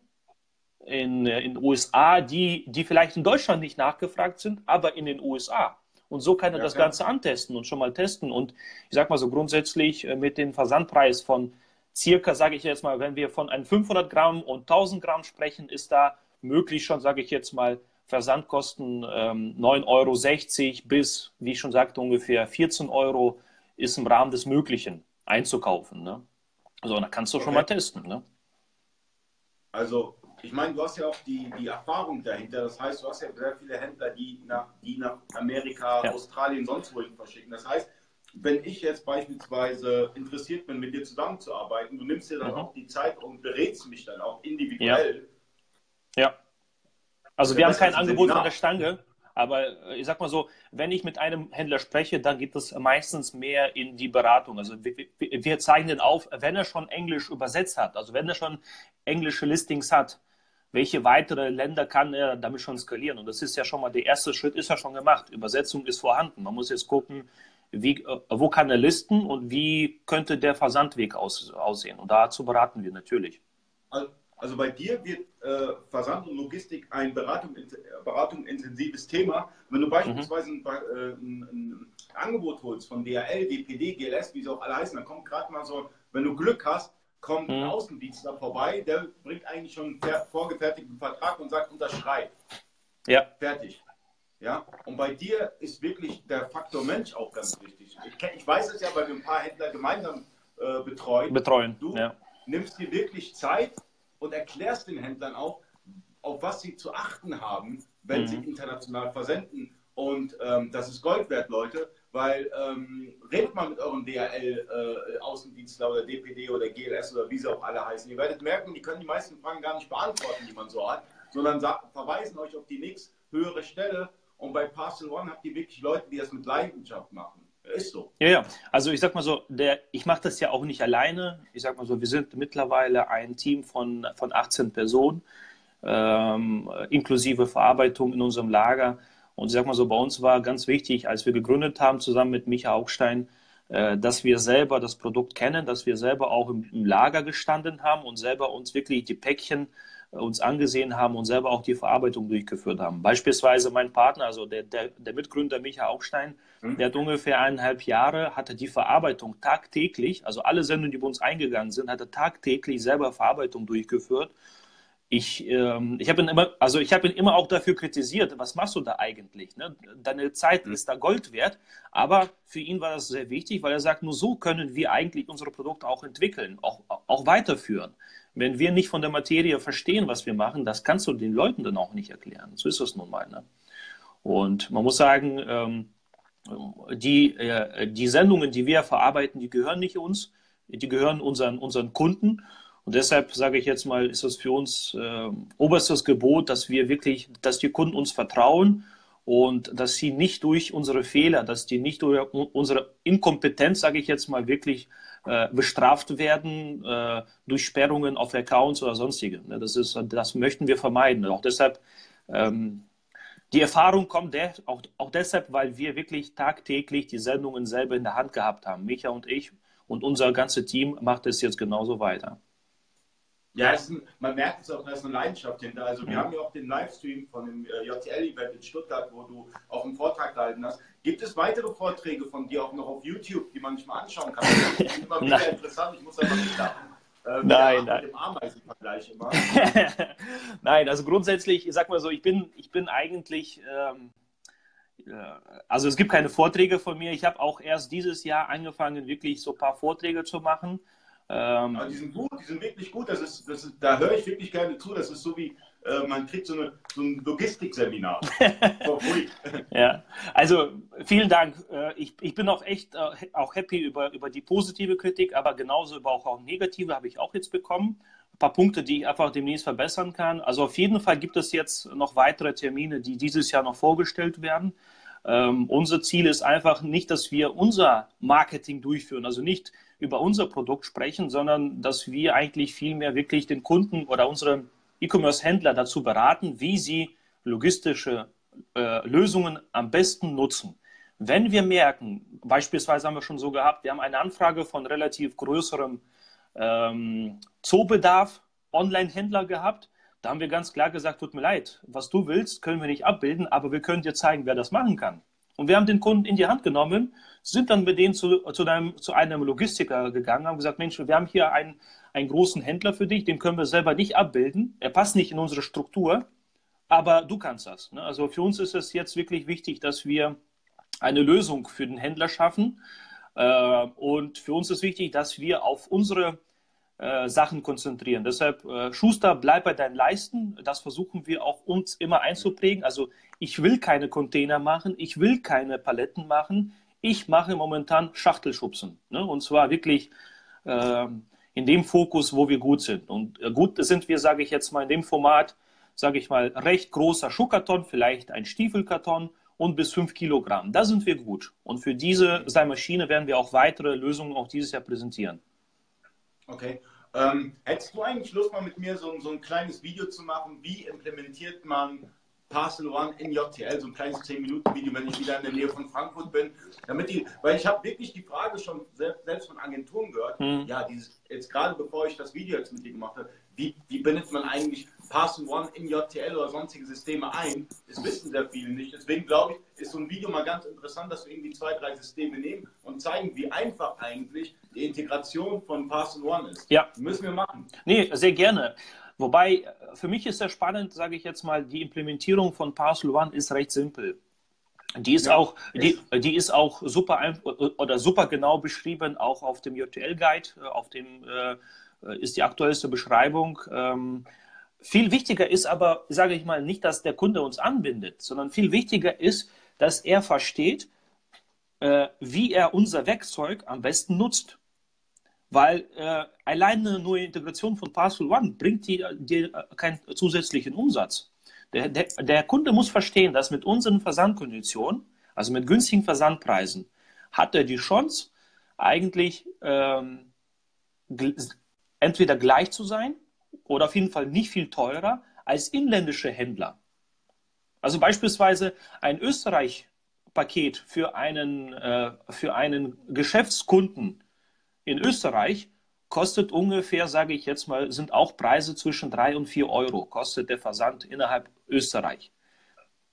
in den U S A, die, die vielleicht in Deutschland nicht nachgefragt sind, aber in den U S A. Und so kann er ja, das klar. Ganze antesten und schon mal testen. Und ich sag mal so grundsätzlich mit dem Versandpreis von circa, sage ich jetzt mal, wenn wir von einem fünfhundert Gramm und tausend Gramm sprechen, ist da möglich schon, sage ich jetzt mal, Versandkosten ähm, neun Euro sechzig bis, wie ich schon sagte, ungefähr vierzehn Euro ist im Rahmen des Möglichen einzukaufen. Ne? Also da kannst du okay. schon mal testen. Ne? Also ich meine, du hast ja auch die, die Erfahrung dahinter. Das heißt, du hast ja sehr viele Händler, die nach, die nach Amerika, ja. Australien, sonst wohin verschicken. Das heißt, wenn ich jetzt beispielsweise interessiert bin, mit dir zusammenzuarbeiten, du nimmst dir dann mhm. auch die Zeit und berätst mich dann auch individuell. Ja. ja. Also ja, wir haben kein Angebot von der Stange, aber ich sag mal so, wenn ich mit einem Händler spreche, dann geht es meistens mehr in die Beratung. Also wir, wir zeichnen auf, wenn er schon Englisch übersetzt hat, also wenn er schon englische Listings hat, welche weitere Länder kann er damit schon skalieren? Und das ist ja schon mal der erste Schritt, ist ja schon gemacht. Übersetzung ist vorhanden. Man muss jetzt gucken, wie, wo kann er listen und wie könnte der Versandweg aus, aussehen. Und dazu beraten wir natürlich. Also bei dir wird äh, Versand und Logistik ein Beratung, Beratung intensives Thema. Wenn du beispielsweise mhm. ein, äh, ein, ein Angebot holst von D H L, D P D, G L S, wie sie auch alle heißen, dann kommt gerade mal so, wenn du Glück hast, kommt ein Außendienstler vorbei, der bringt eigentlich schon einen vorgefertigten Vertrag und sagt, unterschreib. Ja. Fertig. Ja. Und bei dir ist wirklich der Faktor Mensch auch ganz wichtig. Ich, ich weiß es ja, weil wir ein paar Händler gemeinsam äh, betreuen. Betreuen. Du ja. nimmst dir wirklich Zeit und erklärst den Händlern auch, auf was sie zu achten haben, wenn mhm. sie international versenden. Und ähm, das ist Gold wert, Leute. Weil, ähm, redet mal mit eurem D H L-Außendienstler äh, oder D P D oder G L S oder wie sie auch alle heißen. Ihr werdet merken, die können die meisten Fragen gar nicht beantworten, die man so hat, sondern verweisen euch auf die nächsthöhere Stelle. Und bei Parcel.one habt ihr wirklich Leute, die das mit Leidenschaft machen. Äh, Ist so. Ja, ja. Also ich sag mal so, der, ich mache das ja auch nicht alleine. Ich sag mal so, wir sind mittlerweile ein Team von, von achtzehn Personen, ähm, inklusive Verarbeitung in unserem Lager. Und ich sag mal so, bei uns war ganz wichtig, als wir gegründet haben, zusammen mit Micha Augustin, äh, dass wir selber das Produkt kennen, dass wir selber auch im, im Lager gestanden haben und selber uns wirklich die Päckchen äh, uns angesehen haben und selber auch die Verarbeitung durchgeführt haben. Beispielsweise mein Partner, also der, der, der Mitgründer Micha Augustin, mhm. der hat ungefähr eineinhalb Jahre, hatte die Verarbeitung tagtäglich, also alle Sendungen, die bei uns eingegangen sind, hat er tagtäglich selber Verarbeitung durchgeführt. Ich, ähm, ich habe ihn, also hab ihn immer auch dafür kritisiert, was machst du da eigentlich? Ne? Deine Zeit ist da Gold wert, aber für ihn war das sehr wichtig, weil er sagt, nur so können wir eigentlich unsere Produkte auch entwickeln, auch, auch weiterführen. Wenn wir nicht von der Materie verstehen, was wir machen, das kannst du den Leuten dann auch nicht erklären. So ist das nun mal. Ne? Und man muss sagen, ähm, die, äh, die Sendungen, die wir verarbeiten, die gehören nicht uns, die gehören unseren, unseren Kunden. Und deshalb sage ich jetzt mal, ist das für uns äh, oberstes Gebot, dass wir wirklich, dass die Kunden uns vertrauen und dass sie nicht durch unsere Fehler, dass die nicht durch unsere Inkompetenz, sage ich jetzt mal, wirklich äh, bestraft werden äh, durch Sperrungen auf Accounts oder sonstige. Das ist, das möchten wir vermeiden. Und auch deshalb, ähm, die Erfahrung kommt de auch, auch deshalb, weil wir wirklich tagtäglich die Sendungen selber in der Hand gehabt haben. Micha und ich und unser ganzes Team macht es jetzt genauso weiter. Ja, es ist ein, man merkt es auch, da ist eine Leidenschaft hinter. Also, wir ja. haben ja auch den Livestream von dem J T L-Event in Stuttgart, wo du auch einen Vortrag gehalten hast. Gibt es weitere Vorträge von dir auch noch auf YouTube, die man nicht mal anschauen kann? Das ist immer wieder interessant, ich muss einfach nicht lachen. Äh, nein, nein. Mit dem Ameisenvergleich immer. Nein, also grundsätzlich, ich sag mal so, ich bin, ich bin eigentlich. Ähm, Also es gibt keine Vorträge von mir. Ich habe auch erst dieses Jahr angefangen, wirklich so ein paar Vorträge zu machen. Ähm die sind gut, die sind wirklich gut. Das ist, das ist, da höre ich wirklich gerne zu. Das ist so wie, äh, man kriegt so, eine, so ein Logistikseminar. Ja. Also vielen Dank. Ich, ich bin auch echt auch happy über, über die positive Kritik, aber genauso über auch, auch negative habe ich auch jetzt bekommen. Ein paar Punkte, die ich einfach demnächst verbessern kann. Also auf jeden Fall gibt es jetzt noch weitere Termine, die dieses Jahr noch vorgestellt werden. Ähm, unser Ziel ist einfach nicht, dass wir unser Marketing durchführen, also nicht über unser Produkt sprechen, sondern dass wir eigentlich vielmehr wirklich den Kunden oder unsere E-Commerce-Händler dazu beraten, wie sie logistische äh, Lösungen am besten nutzen. Wenn wir merken, beispielsweise haben wir schon so gehabt, wir haben eine Anfrage von relativ größerem ähm, Zoobedarf, Online-Händler gehabt, da haben wir ganz klar gesagt, tut mir leid, was du willst, können wir nicht abbilden, aber wir können dir zeigen, wer das machen kann. Und wir haben den Kunden in die Hand genommen, sind dann mit denen zu, zu, einem, zu einem Logistiker gegangen, haben gesagt, Mensch, wir haben hier einen, einen großen Händler für dich, den können wir selber nicht abbilden, er passt nicht in unsere Struktur, aber du kannst das. Ne? Also für uns ist es jetzt wirklich wichtig, dass wir eine Lösung für den Händler schaffen, äh, und für uns ist wichtig, dass wir auf unsere Äh, Sachen konzentrieren. Deshalb, äh, Schuster, bleib bei deinen Leisten. Das versuchen wir auch uns immer einzuprägen. Also ich will keine Container machen, ich will keine Paletten machen. Ich mache momentan Schachtelschubsen. Ne? Und zwar wirklich äh, in dem Fokus, wo wir gut sind. Und äh, gut sind wir, sage ich jetzt mal, in dem Format, sage ich mal, recht großer Schuhkarton, vielleicht ein Stiefelkarton und bis fünf Kilogramm. Da sind wir gut. Und für diese seine Maschine werden wir auch weitere Lösungen auch dieses Jahr präsentieren. Okay. Ähm, hättest du eigentlich Lust, mal mit mir so, so ein kleines Video zu machen, wie implementiert man Parcel.one in J T L, so ein kleines zehn Minuten Video, wenn ich wieder in der Nähe von Frankfurt bin, damit die, weil ich habe wirklich die Frage schon selbst, selbst von Agenturen gehört, mhm. ja, dieses, jetzt gerade bevor ich das Video jetzt mit dir gemacht habe, wie, wie benutzt man eigentlich Parcel.one in J T L oder sonstige Systeme ein? Das wissen sehr viele nicht. Deswegen glaube ich, ist so ein Video mal ganz interessant, dass wir irgendwie zwei, drei Systeme nehmen und zeigen, wie einfach eigentlich die Integration von Parcel.one ist. Ja. Müssen wir machen. Nee, sehr gerne. Wobei, für mich ist sehr spannend, sage ich jetzt mal, die Implementierung von Parcel.one ist recht simpel. Die ist, ja, auch, die, die ist auch super, oder super genau beschrieben, auch auf dem J T L-Guide, auf dem äh, ist die aktuellste Beschreibung. Ähm, viel wichtiger ist aber, sage ich mal, nicht, dass der Kunde uns anbindet, sondern viel wichtiger ist, dass er versteht, äh, wie er unser Werkzeug am besten nutzt. Weil äh, alleine nur die Integration von Parcel.one bringt dir die, keinen zusätzlichen Umsatz. Der, der, der Kunde muss verstehen, dass mit unseren Versandkonditionen, also mit günstigen Versandpreisen, hat er die Chance, eigentlich ähm, entweder gleich zu sein oder auf jeden Fall nicht viel teurer als inländische Händler. Also beispielsweise ein Österreich-Paket für einen, äh, für einen Geschäftskunden in Österreich kostet ungefähr, sage ich jetzt mal, sind auch Preise zwischen drei und vier Euro, kostet der Versand innerhalb Österreich.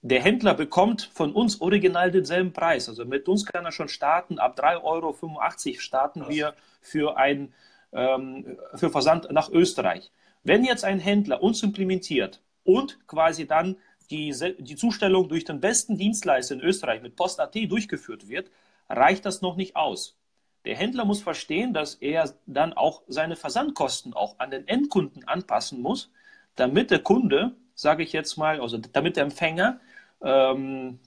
Der Händler bekommt von uns original denselben Preis. Also mit uns kann er schon starten, ab drei Euro fünfundachtzig starten wir für, ein, ähm, für Versand nach Österreich. Wenn jetzt ein Händler uns implementiert und quasi dann die, die Zustellung durch den besten Dienstleister in Österreich mit Post A T durchgeführt wird, reicht das noch nicht aus. Der Händler muss verstehen, dass er dann auch seine Versandkosten auch an den Endkunden anpassen muss, damit der Kunde, sage ich jetzt mal, also damit der Empfänger ähm,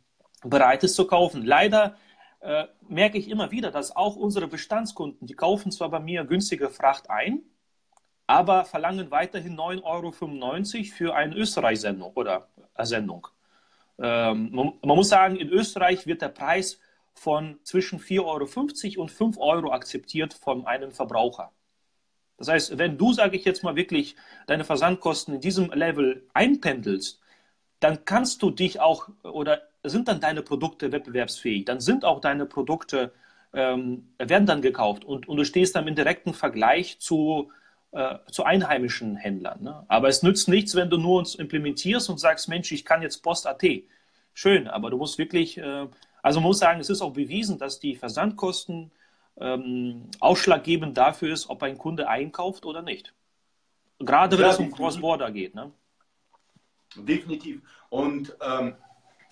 bereit ist zu kaufen. Leider äh, merke ich immer wieder, dass auch unsere Bestandskunden, die kaufen zwar bei mir günstige Fracht ein, aber verlangen weiterhin neun Euro fünfundneunzig für eine Österreich-Sendung oder Sendung. Ähm, man, man muss sagen, in Österreich wird der Preis von zwischen vier Euro fünfzig und fünf Euro akzeptiert von einem Verbraucher. Das heißt, wenn du, sage ich jetzt mal wirklich, deine Versandkosten in diesem Level einpendelst, dann kannst du dich auch, oder sind dann deine Produkte wettbewerbsfähig, dann sind auch deine Produkte, ähm, werden dann gekauft und, und du stehst dann im direkten Vergleich zu, äh, zu einheimischen Händlern. Ne? Aber es nützt nichts, wenn du nur uns implementierst und sagst, Mensch, ich kann jetzt Post A T. Schön, aber du musst wirklich, äh, also man muss sagen, es ist auch bewiesen, dass die Versandkosten Ähm, ausschlaggebend dafür ist, ob ein Kunde einkauft oder nicht. Gerade wenn ja, es um Cross-Border geht. Ne? Definitiv. Und ähm,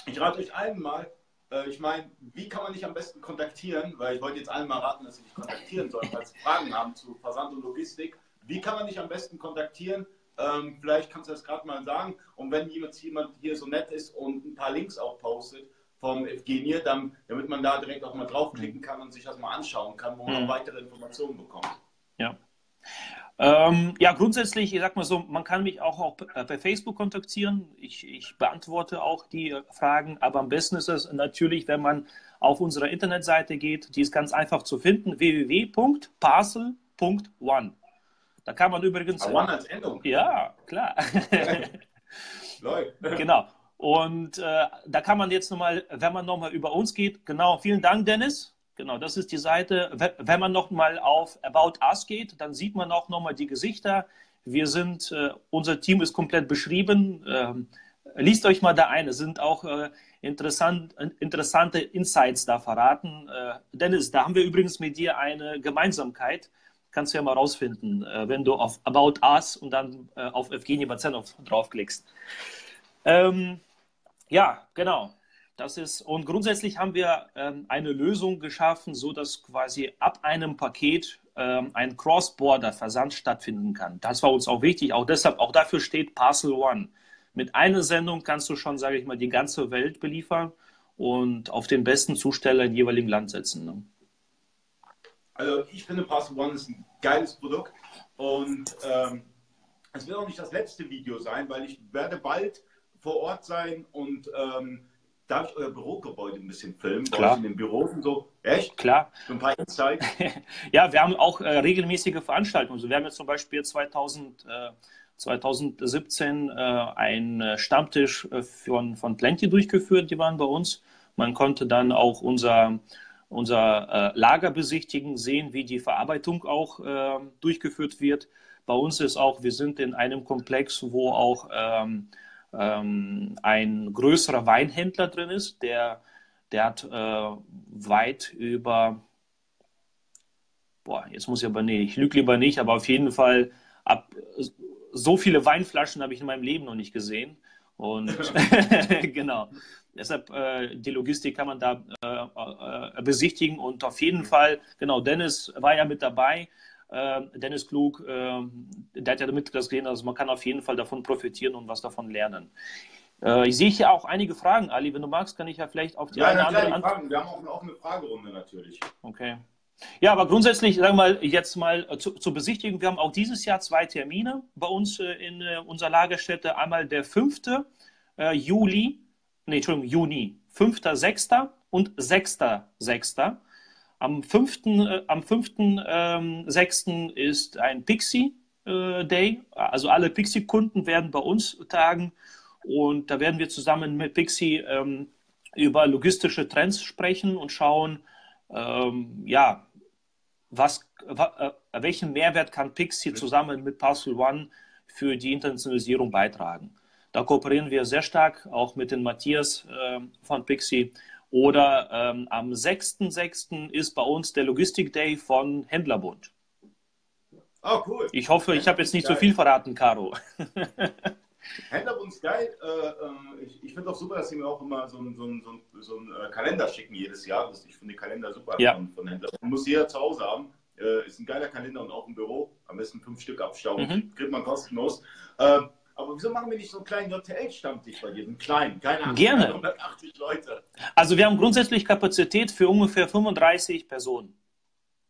ich rate euch allen mal, äh, ich meine, wie kann man dich am besten kontaktieren? Weil ich wollte jetzt allen mal raten, dass sie dich kontaktieren sollen, falls sie Fragen haben zu Versand und Logistik. Wie kann man dich am besten kontaktieren? Ähm, vielleicht kannst du das gerade mal sagen. Und wenn jemand, jemand hier so nett ist und ein paar Links auch postet, vom Evgenij, damit man da direkt auch mal draufklicken kann und sich das mal anschauen kann, wo man mhm. weitere Informationen bekommt. Ja, ähm, ja grundsätzlich, ich sag mal so, man kann mich auch, auch per Facebook kontaktieren. Ich, ich beantworte auch die Fragen, aber am besten ist es natürlich, wenn man auf unserer Internetseite geht, die ist ganz einfach zu finden, w w w punkt parcel punkt one. Da kann man übrigens... One als Endung. Ja, klar. Läuft. Genau. Und äh, da kann man jetzt nochmal, wenn man nochmal über uns geht, genau, vielen Dank, Dennis. Genau, das ist die Seite. Wenn man nochmal auf About Us geht, dann sieht man auch nochmal die Gesichter. Wir sind, äh, unser Team ist komplett beschrieben. Ähm, liest euch mal da ein. Es sind auch äh, interessant, interessante Insights da verraten. Äh, Dennis, da haben wir übrigens mit dir eine Gemeinsamkeit. Kannst du ja mal rausfinden, äh, wenn du auf About Us und dann äh, auf Evgenij Bazenov draufklickst. Ähm, Ja, genau. Das ist, und grundsätzlich haben wir ähm, eine Lösung geschaffen, so dass quasi ab einem Paket ähm, ein Cross-Border-Versand stattfinden kann. Das war uns auch wichtig. Auch deshalb, auch dafür steht Parcel.one. Mit einer Sendung kannst du schon, sage ich mal, die ganze Welt beliefern und auf den besten Zusteller im jeweiligen Land setzen. Ne? Also ich finde, Parcel.one ist ein geiles Produkt und ähm, es wird auch nicht das letzte Video sein, weil ich werde bald vor Ort sein und ähm, darf ich euer Bürogebäude ein bisschen filmen? Klar. In den Büros und so. Echt? Klar. So ein paar Insights. Ja, wir haben auch äh, regelmäßige Veranstaltungen. Also wir haben jetzt zum Beispiel zweitausend, äh, zweitausendsiebzehn äh, einen Stammtisch äh, von, von Plenty durchgeführt. Die waren bei uns. Man konnte dann auch unser, unser äh, Lager besichtigen, sehen, wie die Verarbeitung auch äh, durchgeführt wird. Bei uns ist auch, wir sind in einem Komplex, wo auch ähm, ein größerer Weinhändler drin ist, der, der hat äh, weit über, boah, jetzt muss ich aber, nee, ich lüge lieber nicht, aber auf jeden Fall, ab, so viele Weinflaschen habe ich in meinem Leben noch nicht gesehen. Und genau, deshalb äh, die Logistik kann man da äh, äh, besichtigen und auf jeden Fall, genau, Dennis war ja mit dabei, Dennis Klug, der hat ja damit das gesehen, also man kann auf jeden Fall davon profitieren und was davon lernen. Ich sehe hier auch einige Fragen, Ali, wenn du magst, kann ich ja vielleicht auf die ja, eine ja, andere Antwort. Wir haben auch eine offene Fragerunde natürlich. Okay. Ja, aber grundsätzlich, sagen wir mal, jetzt mal zu, zur Besichtigung, wir haben auch dieses Jahr zwei Termine bei uns in unserer Lagerstätte. Einmal der fünfte Juli, nee, Entschuldigung, Juni, fünfter sechster und sechster sechster Am fünften sechsten ist ein Pixie äh, Day. Also alle Pixie-Kunden werden bei uns tagen. Und da werden wir zusammen mit Pixi ähm, über logistische Trends sprechen und schauen, ähm, ja, was, äh, welchen Mehrwert kann Pixi zusammen mit Parcel.one für die Internationalisierung beitragen. Da kooperieren wir sehr stark, auch mit den Matthias äh, von Pixi. Oder ähm, am sechsten sechsten ist bei uns der Logistik-Day von Händlerbund. Oh, cool. Ich hoffe, ich habe jetzt nicht zu so viel verraten, Caro. Händlerbund ist geil. Ich finde auch super, dass sie mir auch immer so einen, so einen, so einen Kalender schicken jedes Jahr. Ich finde den Kalender super, ja, von Händlerbund. Muss jeder zu Hause haben. Ist ein geiler Kalender und auch im Büro. Am besten fünf Stück abstauben. Mhm. Kriegt man kostenlos. Aber wieso machen wir nicht so einen kleinen J T L-Stammtisch bei jedem? Kleinen, keine Ahnung. Gerne. hundertachtzig Leute. Also wir haben grundsätzlich Kapazität für ungefähr fünfunddreißig Personen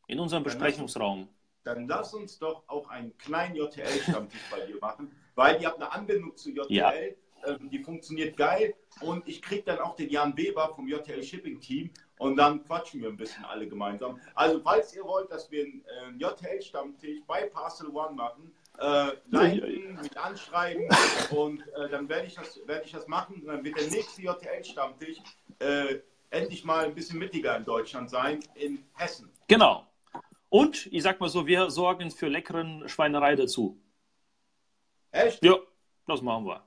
in unserem Besprechungsraum. Dann lass uns doch auch einen kleinen J T L-Stammtisch bei dir machen, weil ihr habt eine Anbindung zu J T L, ja, ähm, die funktioniert geil und ich kriege dann auch den Jan Weber vom J T L Shipping Team und dann quatschen wir ein bisschen alle gemeinsam. Also falls ihr wollt, dass wir einen äh, J T L-Stammtisch bei Parcel.one machen, äh, liken, mit anschreiben und äh, dann werde ich, werd ich das machen und dann wird der nächste J T L-Stammtisch äh, endlich mal ein bisschen mittiger in Deutschland sein, in Hessen. Genau. Und, ich sag mal so, wir sorgen für leckeren Schweinerei dazu. Echt? Ja, das machen wir.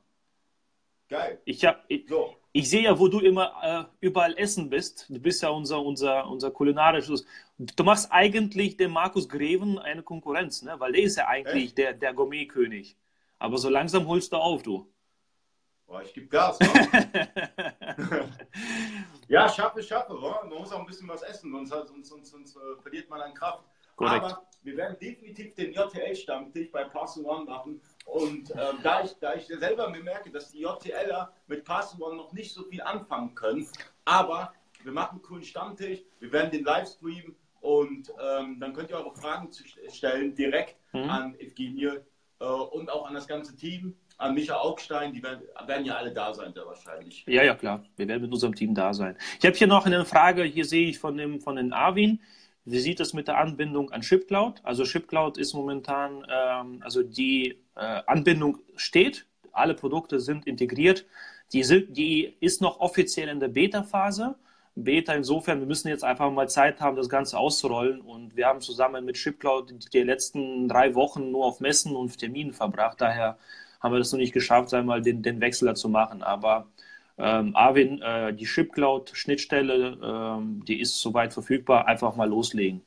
Geil. Ich, hab, ich, so. ich sehe ja, wo du immer äh, überall essen bist. Du bist ja unser, unser, unser kulinarisches. Du machst eigentlich dem Markus Greven eine Konkurrenz, ne? Weil der ist ja eigentlich der, der Gourmet-König. Aber so langsam holst du auf, du. Boah, ich gebe Gas, ne? Ja, schaffe, schaffe. Wa? Man muss auch ein bisschen was essen, sonst, sonst, sonst, sonst äh, verliert man an Kraft. Correct. Aber wir werden definitiv den J T L-Stammtisch bei Parcel.one machen. Und äh, da, ich, da ich selber mir merke, dass die JTLer mit Parcel.one noch nicht so viel anfangen können, aber wir machen einen coolen Stammtisch, wir werden den Livestream und ähm, dann könnt ihr eure Fragen zu stellen direkt mhm. an Evgenij äh, und auch an das ganze Team, an Micha Augustin, die werden, werden ja alle da sein, sehr wahrscheinlich. Ja, ja, klar. Wir werden mit unserem Team da sein. Ich habe hier noch eine Frage, hier sehe ich von dem, von den Arwin. Wie sieht es mit der Anbindung an ShipCloud? Also ShipCloud ist momentan, ähm, also die äh, Anbindung steht, alle Produkte sind integriert. Die, sind, die ist noch offiziell in der Beta-Phase. Beta insofern, wir müssen jetzt einfach mal Zeit haben, das Ganze auszurollen. Und wir haben zusammen mit ShipCloud die letzten drei Wochen nur auf Messen und Terminen verbracht. Daher haben wir das noch nicht geschafft, einmal den, den Wechsler zu machen. Aber Ähm, Arwin, äh, die ShipCloud-Schnittstelle, ähm, die ist soweit verfügbar, einfach mal loslegen.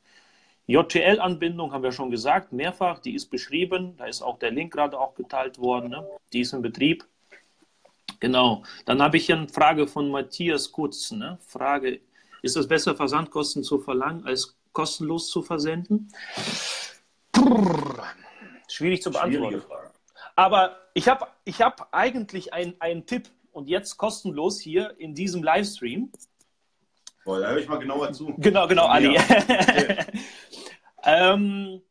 J T L-Anbindung haben wir schon gesagt, mehrfach, die ist beschrieben, da ist auch der Link gerade auch geteilt worden, ne? Die ist in Betrieb. Genau, dann habe ich hier eine Frage von Matthias Kurz, ne? Frage, ist es besser, Versandkosten zu verlangen, als kostenlos zu versenden? Brrr. Schwierig zu beantworten. Aber ich habe ich hab eigentlich einen Tipp, und jetzt kostenlos hier in diesem Livestream. Boah, da höre ich mal genauer zu. Genau, genau, Ali. Ja. ähm,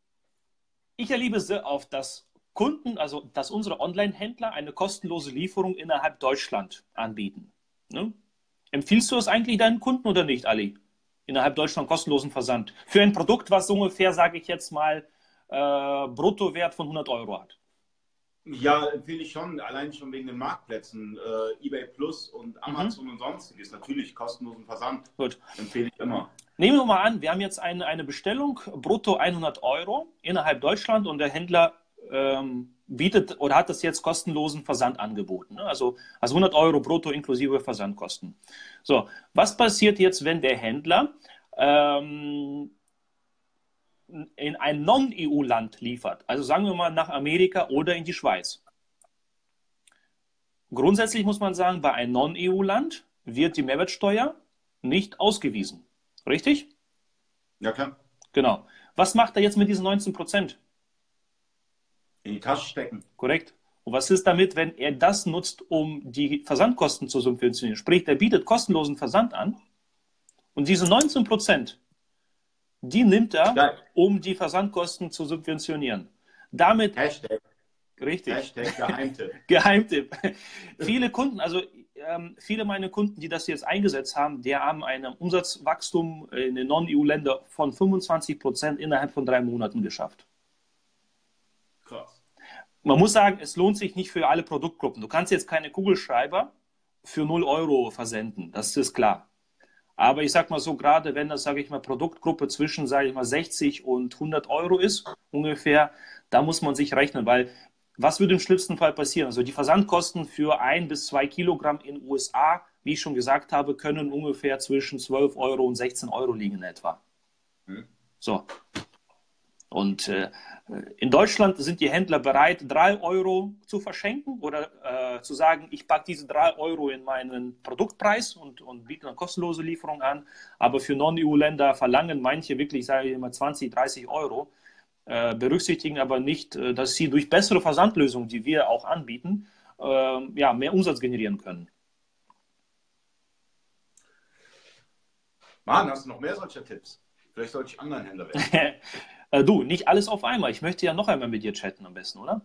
ich erlebe sehr oft, dass Kunden, also dass unsere Online-Händler eine kostenlose Lieferung innerhalb Deutschland anbieten. Ne? Empfiehlst du es eigentlich deinen Kunden oder nicht, Ali? Innerhalb Deutschland kostenlosen Versand. Für ein Produkt, was ungefähr, sage ich jetzt mal, äh, Bruttowert von hundert Euro hat. Ja, empfehle ich schon, allein schon wegen den Marktplätzen, äh, Ebay Plus und Amazon mhm. und sonstiges, natürlich kostenlosen Versand. Gut. Empfehle ich immer. Nehmen wir mal an, wir haben jetzt eine, eine Bestellung, brutto hundert Euro innerhalb Deutschland und der Händler ähm, bietet oder hat das jetzt kostenlosen Versand angeboten. Ne? Also, also hundert Euro brutto inklusive Versandkosten. So, was passiert jetzt, wenn der Händler ähm, in ein Non-E U-Land liefert, also sagen wir mal nach Amerika oder in die Schweiz. Grundsätzlich muss man sagen, bei einem Non-E U-Land wird die Mehrwertsteuer nicht ausgewiesen. Richtig? Ja, klar. Genau. Was macht er jetzt mit diesen neunzehn Prozent? In die Tasche stecken. Korrekt. Und was ist damit, wenn er das nutzt, um die Versandkosten zu subventionieren? Sprich, er bietet kostenlosen Versand an und diese neunzehn Prozent die nimmt er, um die Versandkosten zu subventionieren. Damit Hashtag. Richtig. Hashtag Geheimtipp. Geheimtipp. Viele Kunden, also ähm, viele meiner Kunden, die das jetzt eingesetzt haben, die haben ein Umsatzwachstum in den Non-E U-Ländern von fünfundzwanzig Prozent innerhalb von drei Monaten geschafft. Krass. Man muss sagen, es lohnt sich nicht für alle Produktgruppen. Du kannst jetzt keine Kugelschreiber für null Euro versenden, das ist klar. Aber ich sag mal so, gerade wenn das, sage ich mal, Produktgruppe zwischen, sage ich mal, sechzig und hundert Euro ist, ungefähr, da muss man sich rechnen, weil was würde im schlimmsten Fall passieren? Also die Versandkosten für ein bis zwei Kilogramm in den U S A, wie ich schon gesagt habe, können ungefähr zwischen zwölf Euro und sechzehn Euro liegen etwa. Hm. So. Und äh, in Deutschland sind die Händler bereit, drei Euro zu verschenken oder äh, zu sagen, ich packe diese drei Euro in meinen Produktpreis und, und biete eine kostenlose Lieferung an. Aber für Non-E U-Länder verlangen manche wirklich, sage ich mal, zwanzig, dreißig Euro, äh, berücksichtigen aber nicht, dass sie durch bessere Versandlösungen, die wir auch anbieten, äh, ja, mehr Umsatz generieren können. Mann, hast du noch mehr solcher Tipps? Vielleicht sollte ich anderen Händler werden. Du, nicht alles auf einmal. Ich möchte ja noch einmal mit dir chatten am besten, oder?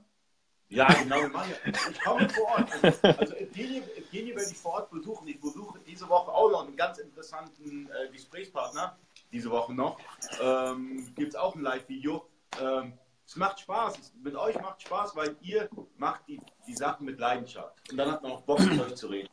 Ja, genau. Wir machen ja. Ich komme vor Ort. Also, also Evgenij werde ich vor Ort besuchen. Ich besuche diese Woche auch noch einen ganz interessanten äh, Gesprächspartner. Diese Woche noch. Ähm, Gibt es auch ein Live-Video. Ähm, es macht Spaß. Es, mit euch macht Spaß, weil ihr macht die, die Sachen mit Leidenschaft. Und dann hat man auch Bock, mit euch zu reden.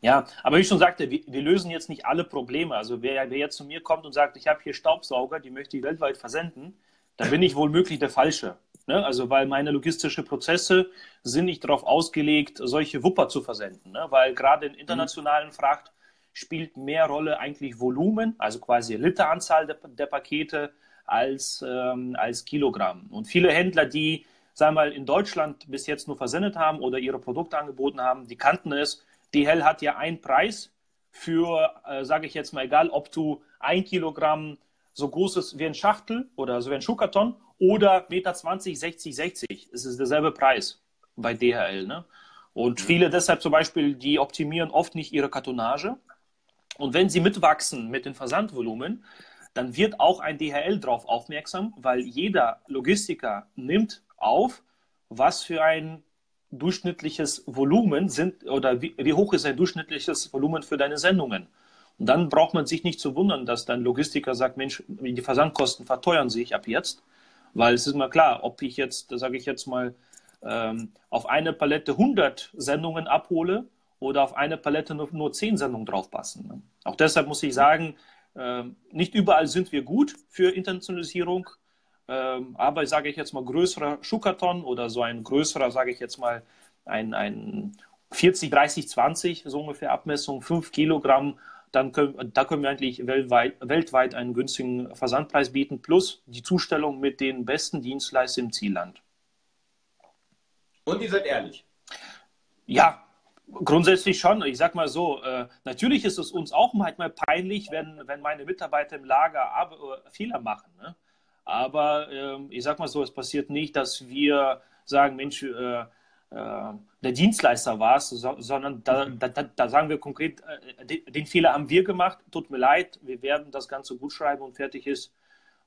Ja, aber wie ich schon sagte, wir, wir lösen jetzt nicht alle Probleme. Also wer, wer jetzt zu mir kommt und sagt, ich habe hier Staubsauger, die möchte ich weltweit versenden, da bin ich wohl möglich der Falsche. Ne? Also weil meine logistischen Prozesse sind nicht darauf ausgelegt, solche Wupper zu versenden. Ne? Weil gerade in internationalen Fracht spielt mehr Rolle eigentlich Volumen, also quasi Literanzahl der, der Pakete als, ähm, als Kilogramm. Und viele Händler, die, sagen wir mal, in Deutschland bis jetzt nur versendet haben oder ihre Produkte angeboten haben, die kannten es. D H L hat ja einen Preis für, äh, sage ich jetzt mal, egal, ob du ein Kilogramm so groß ist wie ein Schachtel oder so wie ein Schuhkarton oder eins Komma zwanzig Meter, sechzig, sechzig. Es ist derselbe Preis bei D H L. Ne? Und viele deshalb zum Beispiel, die optimieren oft nicht ihre Kartonage. Und wenn sie mitwachsen mit dem Versandvolumen, dann wird auch ein D H L darauf aufmerksam, weil jeder Logistiker nimmt auf, was für ein durchschnittliches Volumen sind oder wie, wie hoch ist ein durchschnittliches Volumen für deine Sendungen. Und dann braucht man sich nicht zu wundern, dass dann Logistiker sagt, Mensch, die Versandkosten verteuern sich ab jetzt, weil es ist mal klar, ob ich jetzt, sage ich jetzt mal, ähm, auf eine Palette hundert Sendungen abhole oder auf eine Palette nur, nur zehn Sendungen draufpassen. Ne? Auch deshalb muss ich sagen, ähm, nicht überall sind wir gut für Internationalisierung, ähm, aber sage ich jetzt mal, größerer Schuhkarton oder so ein größerer, sage ich jetzt mal, ein, ein vierzig, dreißig, zwanzig, so ungefähr Abmessung, fünf Kilogramm, dann können, da können wir eigentlich weltweit, weltweit einen günstigen Versandpreis bieten, plus die Zustellung mit den besten Dienstleistern im Zielland. Und ihr seid ehrlich? Ja, grundsätzlich schon. Ich sag mal so, äh, natürlich ist es uns auch manchmal peinlich, wenn, wenn meine Mitarbeiter im Lager äh, Fehler machen. Ne? Aber äh, ich sag mal so, es passiert nicht, dass wir sagen, Mensch, äh, der Dienstleister war es, sondern da, da, da sagen wir konkret, den Fehler haben wir gemacht, tut mir leid, wir werden das Ganze gut schreiben und fertig ist.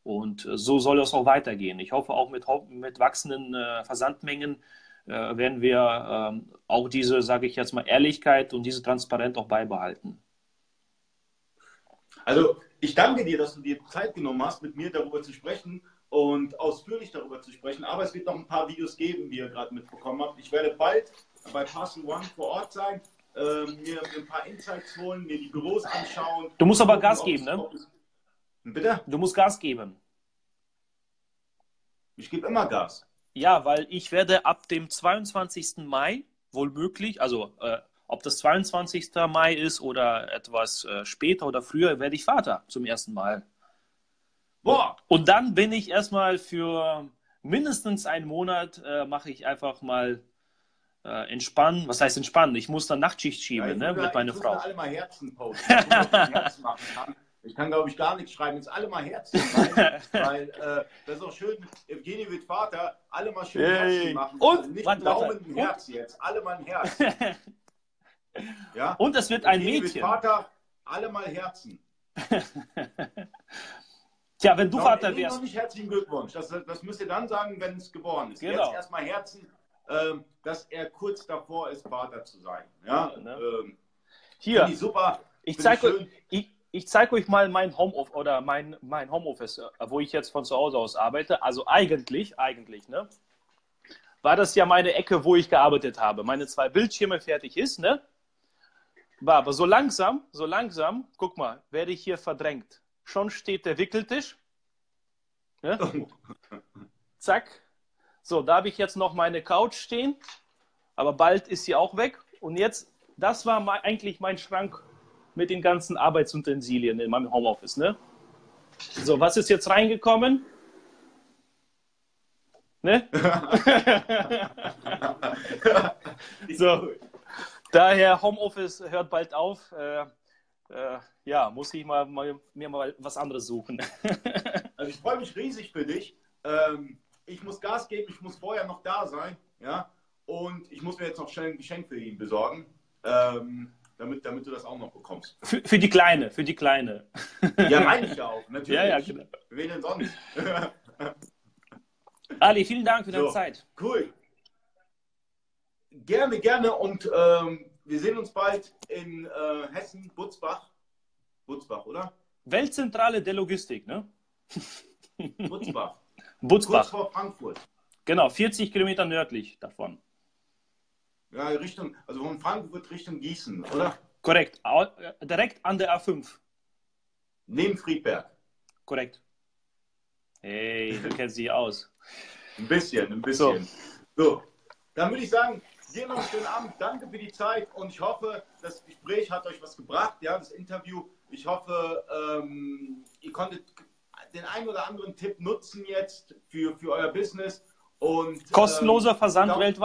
Und so soll es auch weitergehen. Ich hoffe, auch mit, mit wachsenden Versandmengen werden wir auch diese, sage ich jetzt mal, Ehrlichkeit und diese Transparenz auch beibehalten. Also ich danke dir, dass du dir Zeit genommen hast, mit mir darüber zu sprechen und ausführlich darüber zu sprechen. Aber es wird noch ein paar Videos geben, wie ihr gerade mitbekommen habt. Ich werde bald bei Parcel One vor Ort sein, äh, mir ein paar Insights holen, mir die Büros anschauen. Du musst aber gucken, Gas geben, ne? Bitte? Du musst Gas geben. Ich gebe immer Gas. Ja, weil ich werde ab dem zweiundzwanzigsten Mai wohl möglich, also äh, ob das zweiundzwanzigste Mai ist oder etwas äh, später oder früher, werde ich Vater zum ersten Mal. Boah. Und dann bin ich erstmal für mindestens einen Monat, äh, mache ich einfach mal äh, entspannen. Was heißt entspannen? Ich muss dann Nachtschicht schieben, ja, ne, mit meiner Frau. Ich muss alle mal Herzen posten. Ich kann, glaube ich, gar nichts schreiben. Jetzt alle mal Herzen machen, weil äh, das ist auch schön. Evgenij wird Vater. Alle mal schön Herzen machen. Und also nicht warte, Daumen warte. Ein Herz und? Jetzt. Alle mal ein Herz. Ja? Und es wird ein Evgenij Mädchen. Wird Vater. Alle mal Herzen. Tja, wenn du noch, Vater wärst. Noch nicht herzlichen Glückwunsch. Das, das müsst ihr dann sagen, wenn es geboren ist. Genau. Jetzt erstmal Herzen, äh, dass er kurz davor ist, Vater zu sein. Ja? Ja, ne? ähm, Hier, ich, super. ich zeige euch, ich, ich zeig euch mal mein Homeoffice, oder mein, mein Homeoffice, wo ich jetzt von zu Hause aus arbeite. Also eigentlich, eigentlich, ne, war das ja meine Ecke, wo ich gearbeitet habe. Meine zwei Bildschirme fertig ist, ne? Aber so langsam, so langsam, guck mal, werde ich hier verdrängt. Schon steht der Wickeltisch. Ne? Zack. So, da habe ich jetzt noch meine Couch stehen, aber bald ist sie auch weg. Und jetzt, das war mein, eigentlich mein Schrank mit den ganzen Arbeitsutensilien in meinem Homeoffice. Ne? So, was ist jetzt reingekommen? Ne? So, daher Homeoffice hört bald auf. Äh, äh, ja, muss ich mal, mal, mir mal was anderes suchen. Also ich freue mich riesig für dich. Ähm, ich muss Gas geben, ich muss vorher noch da sein, ja. Und ich muss mir jetzt noch schnell ein Geschenk für ihn besorgen, ähm, damit, damit du das auch noch bekommst. Für, für die Kleine, für die Kleine. Ja, meine ich ja auch, natürlich. Ja, ja, genau. Wen denn sonst? Ali, vielen Dank für deine so, Zeit. Cool. Gerne, gerne. Und ähm, wir sehen uns bald in äh, Hessen, Butzbach. Butzbach, oder? Weltzentrale der Logistik, ne? Butzbach. Butzbach. Kurz vor Frankfurt. Genau, vierzig Kilometer nördlich davon. Ja, Richtung, also von Frankfurt Richtung Gießen, oder? Korrekt. Direkt an der A fünf. Neben Friedberg. Korrekt. Hey, du kennst dich aus. Ein bisschen, ein bisschen. So, so. Dann würde ich sagen, dir noch einen schönen Abend. Danke für die Zeit und ich hoffe, das Gespräch hat euch was gebracht, ja, das Interview. Ich hoffe, ähm, ihr konntet den einen oder anderen Tipp nutzen jetzt für, für euer Business. Und kostenloser ähm, Versand weltweit.